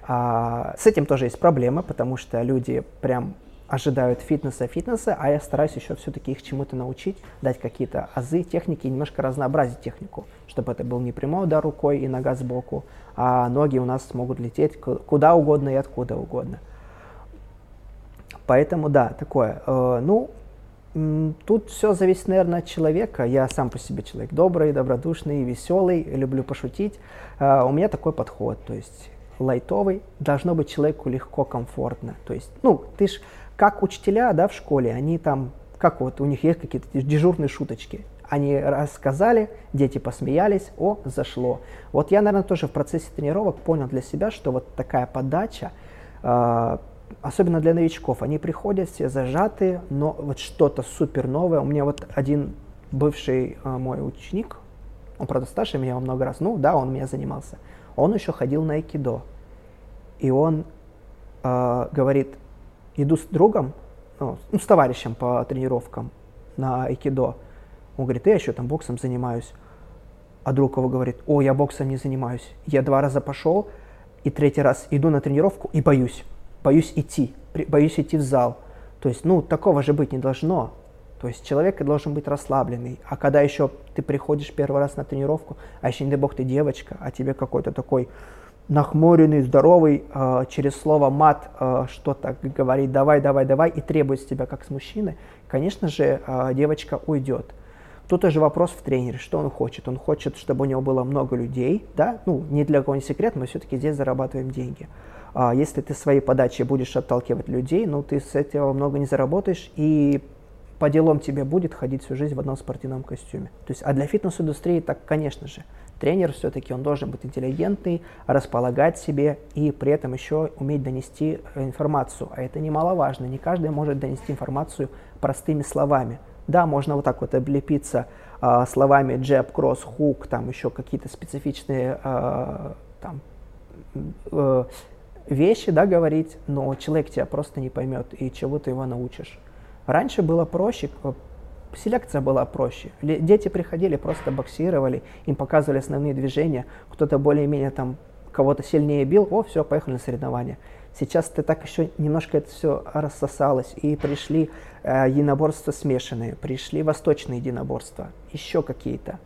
А, с этим тоже есть проблема, потому что люди прям... ожидают фитнеса-фитнеса, а я стараюсь еще все-таки их чему-то научить, дать какие-то азы, техники, немножко разнообразить технику, чтобы это был не прямой удар рукой и нога сбоку, а ноги у нас могут лететь куда угодно и откуда угодно. Поэтому, да, такое. Ну, тут все зависит, наверное, от человека. Я сам по себе человек добрый, добродушный, веселый, люблю пошутить. У меня такой подход, то есть лайтовый, должно быть человеку легко, комфортно. То есть, ну, ты ж как учителя, да, в школе, они там, как вот у них есть какие-то дежурные шуточки, они рассказали, дети посмеялись, о, зашло. Вот я, наверное, тоже в процессе тренировок понял для себя, что вот такая подача, э, особенно для новичков, они приходят все зажатые, но вот что-то супер новое. У меня вот один бывший э, мой ученик, он, правда, старше меня во много раз, ну да, он у меня занимался, он еще ходил на айкидо, и он э, говорит, иду с другом, ну, с товарищем по тренировкам на айкидо. Он говорит, я еще там боксом занимаюсь. А друг его говорит, о, я боксом не занимаюсь. Я два раза пошел, и третий раз иду на тренировку и боюсь. Боюсь идти, боюсь идти в зал. То есть, ну, такого же быть не должно. То есть человек должен быть расслабленный. А когда еще ты приходишь первый раз на тренировку, а еще, не дай бог, ты девочка, а тебе какой-то такой нахмуренный, здоровый, э, через слово мат э, что-то говорит, давай, давай, давай, и требует с тебя как с мужчины, конечно же, э, девочка уйдет. Тут же вопрос в тренере, что он хочет. Он хочет, чтобы у него было много людей, да, ну, ни для кого не секрет, мы все-таки здесь зарабатываем деньги. А если ты своей подачей будешь отталкивать людей, ну, ты с этого много не заработаешь, и по делам тебе будет ходить всю жизнь в одном спортивном костюме. То есть, а для фитнес-индустрии так, конечно же, тренер все-таки, он должен быть интеллигентный, располагать себе и при этом еще уметь донести информацию. А это немаловажно, не каждый может донести информацию простыми словами. Да, можно вот так вот облепиться э, словами джеб, кросс, хук, там еще какие-то специфичные э, там, э, вещи, да, говорить, но человек тебя просто не поймет, и чего ты его научишь. Раньше было проще, селекция была проще. Дети приходили, просто боксировали, им показывали основные движения, кто-то более-менее там кого-то сильнее бил, о, все, поехали на соревнования. Сейчас ты так еще немножко это все рассосалось, и пришли э, единоборства смешанные, пришли восточные единоборства, еще какие-то.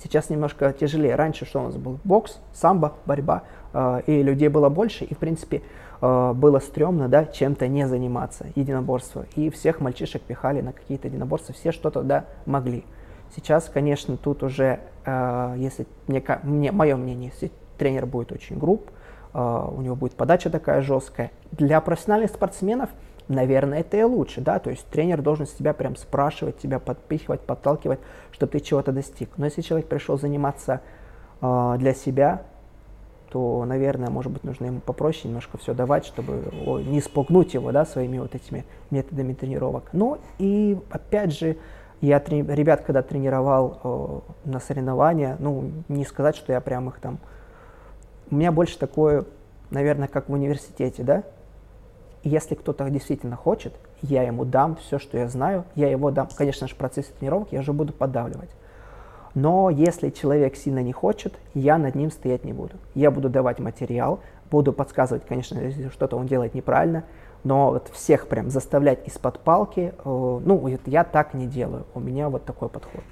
Сейчас немножко тяжелее. Раньше что у нас был? Бокс, самбо, борьба, э, и людей было больше, и в принципе э, было стрёмно, да, чем-то не заниматься, единоборство. И всех мальчишек пихали на какие-то единоборства, все что-то, да, могли. Сейчас, конечно, тут уже, э, если мне, мне, мое мнение, если тренер будет очень груб, Uh, у него будет подача такая жесткая. Для профессиональных спортсменов, наверное, это и лучше, да, то есть тренер должен с тебя прям спрашивать, тебя подпихивать, подталкивать, чтобы ты чего-то достиг. Но если человек пришел заниматься uh, для себя, то, наверное, может быть, нужно ему попроще немножко все давать, чтобы о, не спугнуть его, да, своими вот этими методами тренировок. Ну и, опять же, я трени- ребят, когда тренировал uh, на соревнования, ну, не сказать, что я прям их там... У меня больше такое, наверное, как в университете, да? Если кто-то действительно хочет, я ему дам все, что я знаю, я его дам, конечно же, в процессе тренировок я уже буду поддавливать. Но если человек сильно не хочет, я над ним стоять не буду. Я буду давать материал, буду подсказывать, конечно, если что-то он делает неправильно, но вот всех прям заставлять из-под палки, э, ну, я так не делаю, у меня вот такой подход.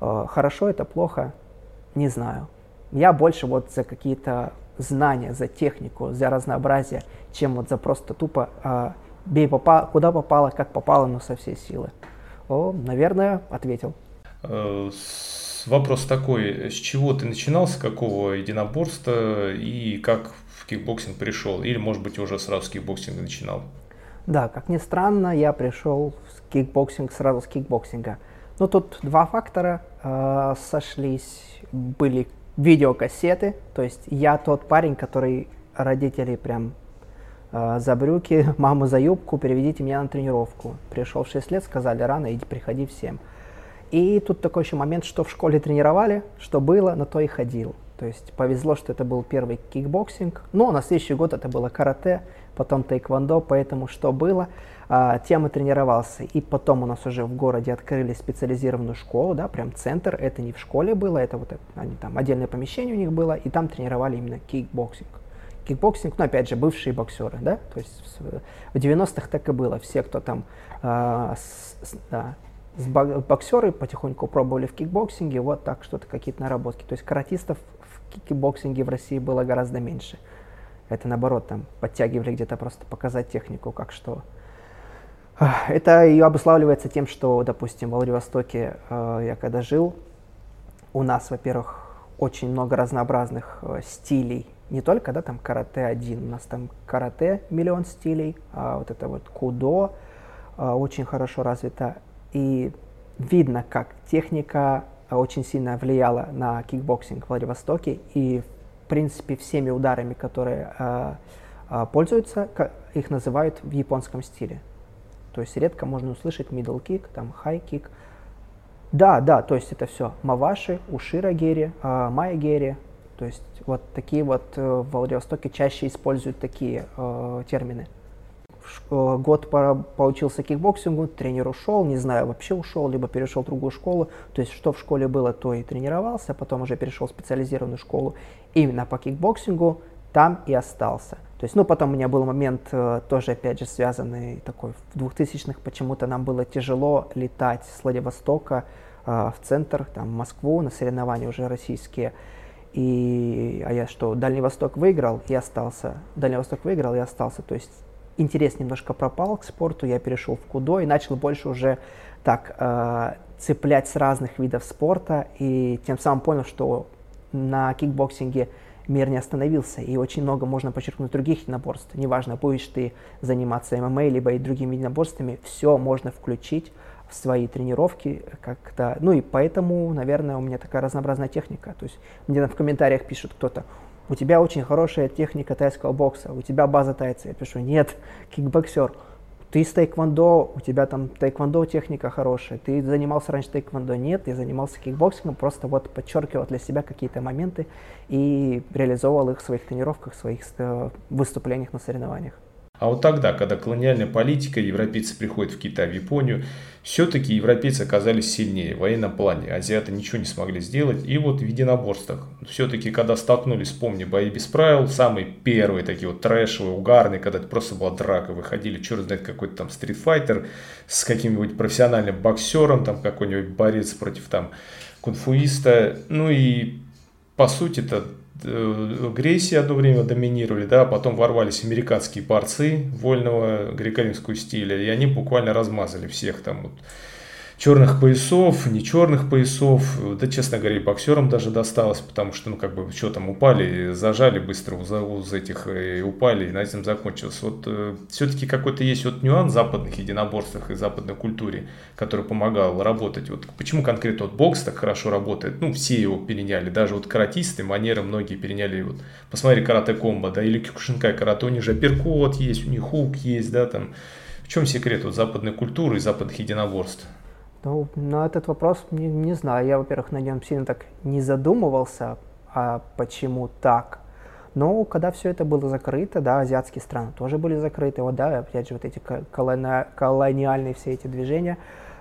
Э, хорошо это, плохо, не знаю. Я больше вот за какие-то знания, за технику, за разнообразие, чем вот за просто тупо э, бей попа- куда попало, как попало, но со всей силы. О, наверное, ответил. Вопрос такой, с чего ты начинал, с какого единоборства и как в кикбоксинг пришел? Или, может быть, уже сразу с кикбоксинга начинал? Да, как ни странно, я пришел в кикбоксинг сразу с кикбоксинга. Но тут два фактора э, сошлись, были видеокассеты, то есть я тот парень, который родители прям э, за брюки, маму за юбку, переведите меня на тренировку. Пришел в шесть лет, сказали рано, иди приходи в семь. И тут такой еще момент, что в школе тренировали, что было, на то и ходил. То есть повезло, что это был первый кикбоксинг, но на следующий год это было карате, потом тайквондо, поэтому что было, э, тем и тренировался. И потом у нас уже в городе открыли специализированную школу, да, прям центр, это не в школе было, это вот они, там отдельное помещение у них было, и там тренировали именно кикбоксинг. Кикбоксинг, ну опять же, бывшие боксеры, да, то есть в девяностых так и было, все, кто там... Э, с, с, да, боксеры потихоньку пробовали в кикбоксинге, вот так что-то, какие-то наработки. То есть каратистов в кикбоксинге в России было гораздо меньше. Это наоборот, там подтягивали где-то просто показать технику, как что. Это и обуславливается тем, что, допустим, во Владивостоке э, я когда жил, у нас, во-первых, очень много разнообразных э, стилей. Не только, да, там карате один, у нас там карате миллион стилей, а вот это вот кудо э, очень хорошо развито. И видно, как техника очень сильно влияла на кикбоксинг в Владивостоке, и в принципе всеми ударами, которые э, пользуются, их называют в японском стиле. То есть редко можно услышать middle kick, там high kick. Да, да, то есть это все маваши, ушира гери, э, майя гери. То есть вот такие вот э, в Владивостоке чаще используют такие э, термины. Год поучился кикбоксингу, тренер ушел, не знаю, вообще ушел, либо перешел в другую школу. То есть что в школе было, то и тренировался, потом уже перешел в специализированную школу именно по кикбоксингу, там и остался. То есть, ну, потом у меня был момент, тоже, опять же, связанный такой, в двухтысячных почему-то нам было тяжело летать с Владивостока э, в центр, там, в Москву, на соревнования уже российские. И, а я что, Дальний Восток выиграл и остался. Дальний Восток выиграл и остался, то есть интерес немножко пропал к спорту, я перешел в кудо и начал больше уже так э, цеплять с разных видов спорта, и тем самым понял, что на кикбоксинге мир не остановился, и очень много можно подчеркнуть других единоборств. Неважно, будешь ты заниматься ММА, либо и другими единоборствами, все можно включить в свои тренировки как-то. Ну и поэтому, наверное, у меня такая разнообразная техника. То есть мне там в комментариях пишут кто-то: у тебя очень хорошая техника тайского бокса, у тебя база тайца. Я пишу: нет, кикбоксер. Ты с тайквондо, у тебя там тайквондо техника хорошая. Ты занимался раньше тайквондо? Нет, я занимался кикбоксингом, просто вот подчеркивал для себя какие-то моменты и реализовывал их в своих тренировках, в своих выступлениях на соревнованиях. А вот тогда, когда колониальная политика, европейцы приходят в Китай, в Японию, все-таки европейцы оказались сильнее в военном плане, азиаты ничего не смогли сделать. И вот в единоборствах, все-таки когда столкнулись, помню, бои без правил, самые первые такие вот трэшевые, угарные, когда это просто была драка, выходили, черт знает, какой-то там стритфайтер с каким-нибудь профессиональным боксером, там какой-нибудь борец против там кунг-фуиста, ну и по сути-то... Грейси одно время доминировали, да, потом ворвались американские борцы вольного греко-римского стиля, и они буквально размазали всех там вот, черных поясов, не черных поясов, да, честно говоря, и боксерам даже досталось, потому что, ну, как бы, что там, упали, зажали быстро уз этих, и упали, и на этом закончилось. Вот э, все-таки какой-то есть вот нюанс в западных единоборствах и западной культуре, который помогал работать. Вот почему конкретно вот бокс так хорошо работает? Ну, все его переняли, даже вот каратисты, манеры многие переняли. Вот, посмотри, карате-комбо, да, или кикушинкай карате, у них же апперкот есть, у них хук есть, да, там. В чем секрет вот западной культуры и западных единоборств? Ну, на этот вопрос не, не знаю. Я, во-первых, на нем сильно так не задумывался, а почему так. Но когда все это было закрыто, да, азиатские страны тоже были закрыты. Вот, да, опять же, вот эти колони... колониальные все эти движения.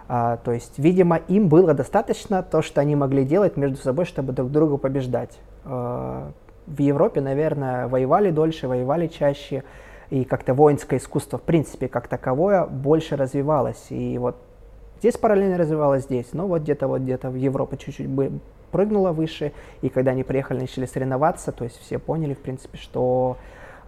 А, то есть, видимо, им было достаточно то, что они могли делать между собой, чтобы друг друга побеждать. А, в Европе, наверное, воевали дольше, воевали чаще. И как-то воинское искусство, в принципе, как таковое, больше развивалось. И вот здесь параллельно развивалось здесь, но вот где-то вот где-то в Европу чуть-чуть бы прыгнула выше, и когда они приехали, начали соревноваться, то есть все поняли, в принципе, что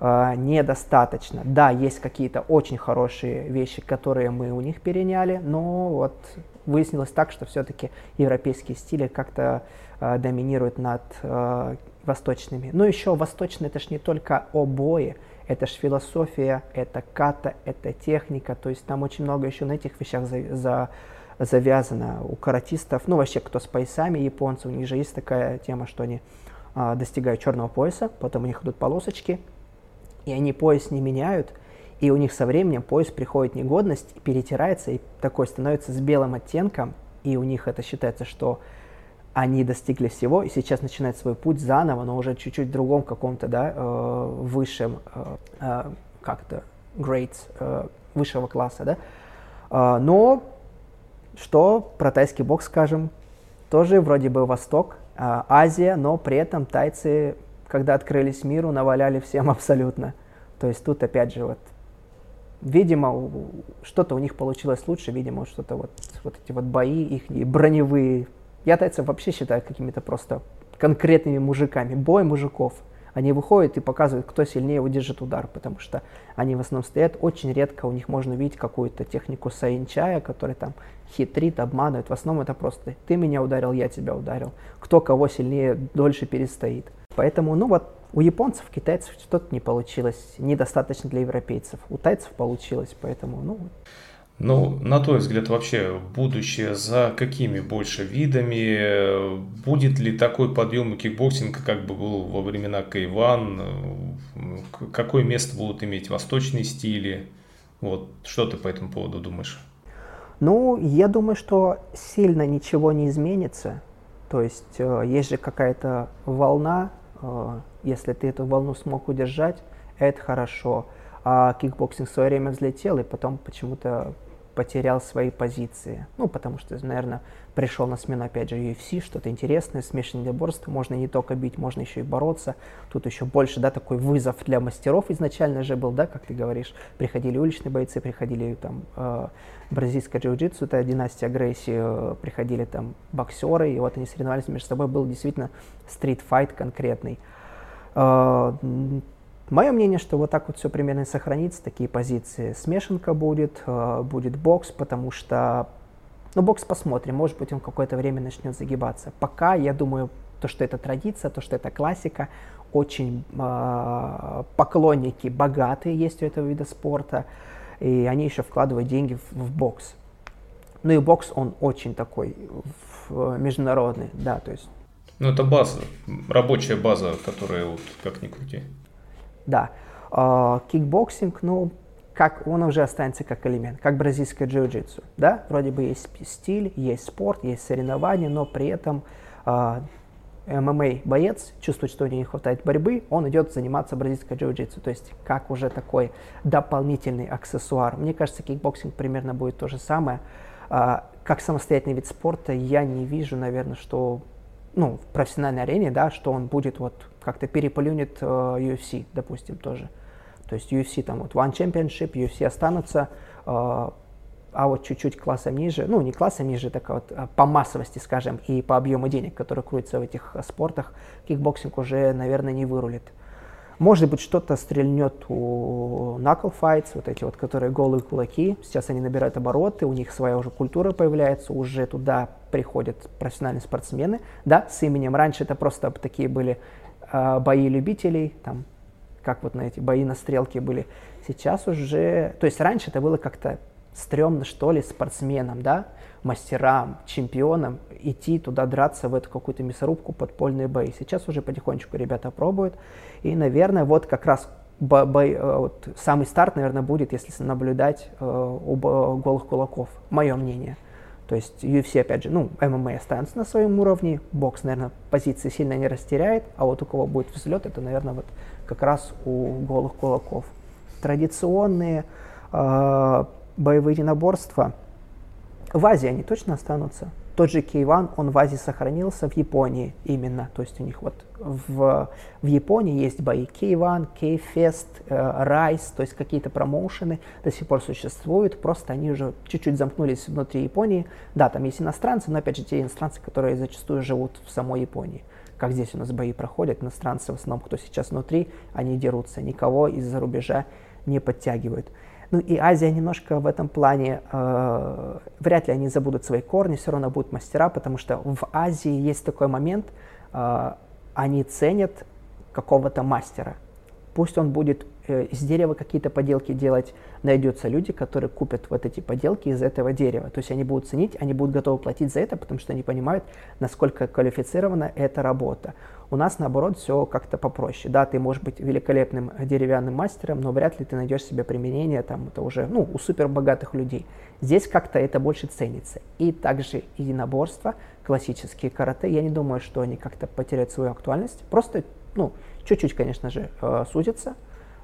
э, недостаточно. Да, есть какие-то очень хорошие вещи, которые мы у них переняли, но вот выяснилось так, что все-таки европейские стили как-то э, доминируют над э, восточными. Но еще восточные — это ж не только обои. Это же философия, это ката, это техника, то есть там очень много еще на этих вещах за, за, завязано у каратистов. Ну, вообще, кто с поясами, японцы, у них же есть такая тема, что они а, достигают черного пояса, потом у них идут полосочки, и они пояс не меняют, и у них со временем пояс приходит в негодность, перетирается, и такой становится с белым оттенком, и у них это считается, что они достигли всего, и сейчас начинают свой путь заново, но уже чуть-чуть в другом каком-то, да, э, высшем, э, как-то, grades, э, высшего класса, да. Э, но, что про тайский бокс скажем, тоже вроде бы Восток, э, Азия, но при этом тайцы, когда открылись миру, наваляли всем абсолютно. То есть тут, опять же, вот, видимо, что-то у них получилось лучше, видимо, что-то вот, вот эти вот бои, их броневые. Я тайцев вообще считаю какими-то просто конкретными мужиками. Бой мужиков. Они выходят и показывают, кто сильнее удержит удар, потому что они в основном стоят. Очень редко у них можно увидеть какую-то технику саинчая, который там хитрит, обманывает. В основном это просто ты меня ударил, я тебя ударил. Кто кого сильнее дольше перестоит. Поэтому, ну вот, у японцев, китайцев что-то не получилось. Недостаточно для европейцев. У тайцев получилось, поэтому, ну... Ну, на твой взгляд, вообще будущее за какими больше видами? Будет ли такой подъем у кикбоксинга, как бы был во времена Каеван? Какое место будут иметь восточные стили? Вот, что ты по этому поводу думаешь? Ну, я думаю, что сильно ничего не изменится. То есть, есть же какая-то волна. Если ты эту волну смог удержать, это хорошо. А кикбоксинг в свое время взлетел и потом почему-то потерял свои позиции. Ну, потому что, наверное, пришел на смену, опять же, ю эф си, что-то интересное, смешанное борство. Можно не только бить, можно еще и бороться. Тут еще больше, да, такой вызов для мастеров изначально же был, да, как ты говоришь. Приходили уличные бойцы, приходили там э, бразильское джиу-джитсу, это династия Грейси, э, приходили там боксеры, и вот они соревновались между собой. Был действительно стрит-файт конкретный. Э, Мое мнение, что вот так вот все примерно и сохранится, такие позиции. Смешанка будет, будет бокс, потому что, ну, бокс посмотрим, может быть, он какое-то время начнет загибаться. Пока, я думаю, то, что это традиция, то, что это классика, очень э, поклонники богатые есть у этого вида спорта, и они еще вкладывают деньги в, в бокс. Ну и бокс, он очень такой в, международный, да, то есть. Ну, это база, рабочая база, которая вот как ни крути. Да, кикбоксинг, ну, как он уже останется как элемент, как бразильское джиу-джитсу, да, вроде бы есть стиль, есть спорт, есть соревнования, но при этом э, эм эм а-боец чувствует, что у него не хватает борьбы, он идет заниматься бразильское джиу-джитсу, то есть как уже такой дополнительный аксессуар. Мне кажется, кикбоксинг примерно будет то же самое. Э, как самостоятельный вид спорта я не вижу, наверное, что, ну, в профессиональной арене, да, что он будет вот как-то переплюнет э, ю эф си, допустим, тоже. То есть ю эф си там вот One Championship, ю эф си останутся, э, а вот чуть-чуть классом ниже, ну не классом ниже, так вот по массовости, скажем, и по объему денег, которые крутятся в этих спортах, кикбоксинг уже, наверное, не вырулит. Может быть, что-то стрельнет у knuckle fights, вот эти вот, которые голые кулаки. Сейчас они набирают обороты, у них своя уже культура появляется, уже туда приходят профессиональные спортсмены, да, с именем. Раньше это просто такие были э, бои любителей, там, как вот на эти бои на стрелке были. Сейчас уже, то есть раньше это было как-то стрёмно, что ли, спортсменам, да, мастерам, чемпионам идти туда драться в эту какую-то мясорубку, подпольные бои. Сейчас уже потихонечку ребята пробуют. И, наверное, вот как раз бо- бо- вот самый старт, наверное, будет, если наблюдать э, у бо- голых кулаков, мое мнение. То есть ю эф си, опять же, ну, эм эм а останется на своем уровне, бокс, наверное, позиции сильно не растеряет, а вот у кого будет взлет, это, наверное, вот как раз у голых кулаков. Традиционные э- боевые единоборства, в Азии они точно останутся. Тот же кей один, он в Азии сохранился, в Японии именно. То есть у них вот в, в Японии есть бои кей один, K-Fest, Rise, то есть какие-то промоушены до сих пор существуют, просто они уже чуть-чуть замкнулись внутри Японии. Да, там есть иностранцы, но опять же те иностранцы, которые зачастую живут в самой Японии. Как здесь у нас бои проходят, иностранцы в основном, кто сейчас внутри, они дерутся, никого из-за рубежа не подтягивают. Ну и Азия немножко в этом плане, э, вряд ли они забудут свои корни, все равно будут мастера, потому что в Азии есть такой момент, э, они ценят какого-то мастера. Пусть он будет э, из дерева какие-то поделки делать, найдутся люди, которые купят вот эти поделки из этого дерева. То есть они будут ценить, они будут готовы платить за это, потому что они понимают, насколько квалифицирована эта работа. У нас, наоборот, все как-то попроще. Да, ты можешь быть великолепным деревянным мастером, но вряд ли ты найдешь себе применение, там, это уже, ну, у супербогатых людей. Здесь как-то это больше ценится. И также единоборства, классические карате, я не думаю, что они как-то потеряют свою актуальность. Просто, ну, чуть-чуть, конечно же, судятся,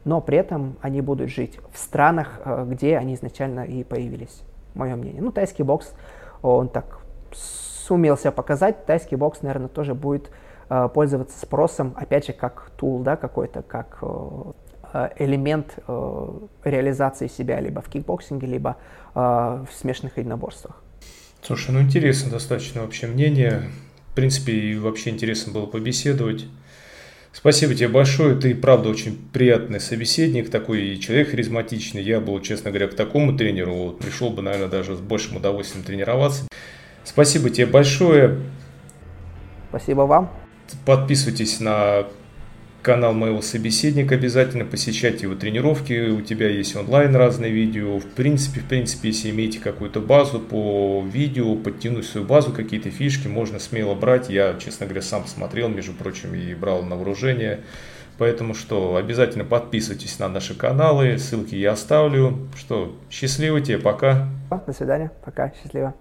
но при этом они будут жить в странах, где они изначально и появились, мое мнение. Ну, тайский бокс, он так сумел себя показать. Тайский бокс, наверное, тоже будет пользоваться спросом, опять же, как тул, да, какой-то, как элемент реализации себя либо в кикбоксинге, либо в смешанных единоборствах. Слушай, ну интересно достаточно вообще мнение. В принципе, и вообще интересно было побеседовать. Спасибо тебе большое. Ты, правда, очень приятный собеседник, такой человек харизматичный. Я был, честно говоря, к такому тренеру вот, пришел бы, наверное, даже с большим удовольствием тренироваться. Спасибо тебе большое. Спасибо вам. Подписывайтесь на канал моего собеседника, обязательно посещайте его тренировки, у тебя есть онлайн разные видео, в принципе, в принципе, если имеете какую-то базу по видео, подтянуть свою базу, какие-то фишки можно смело брать, я, честно говоря, сам смотрел, между прочим, и брал на вооружение, поэтому что, обязательно подписывайтесь на наши каналы, ссылки я оставлю, что, счастливо тебе, пока. До свидания, пока, счастливо.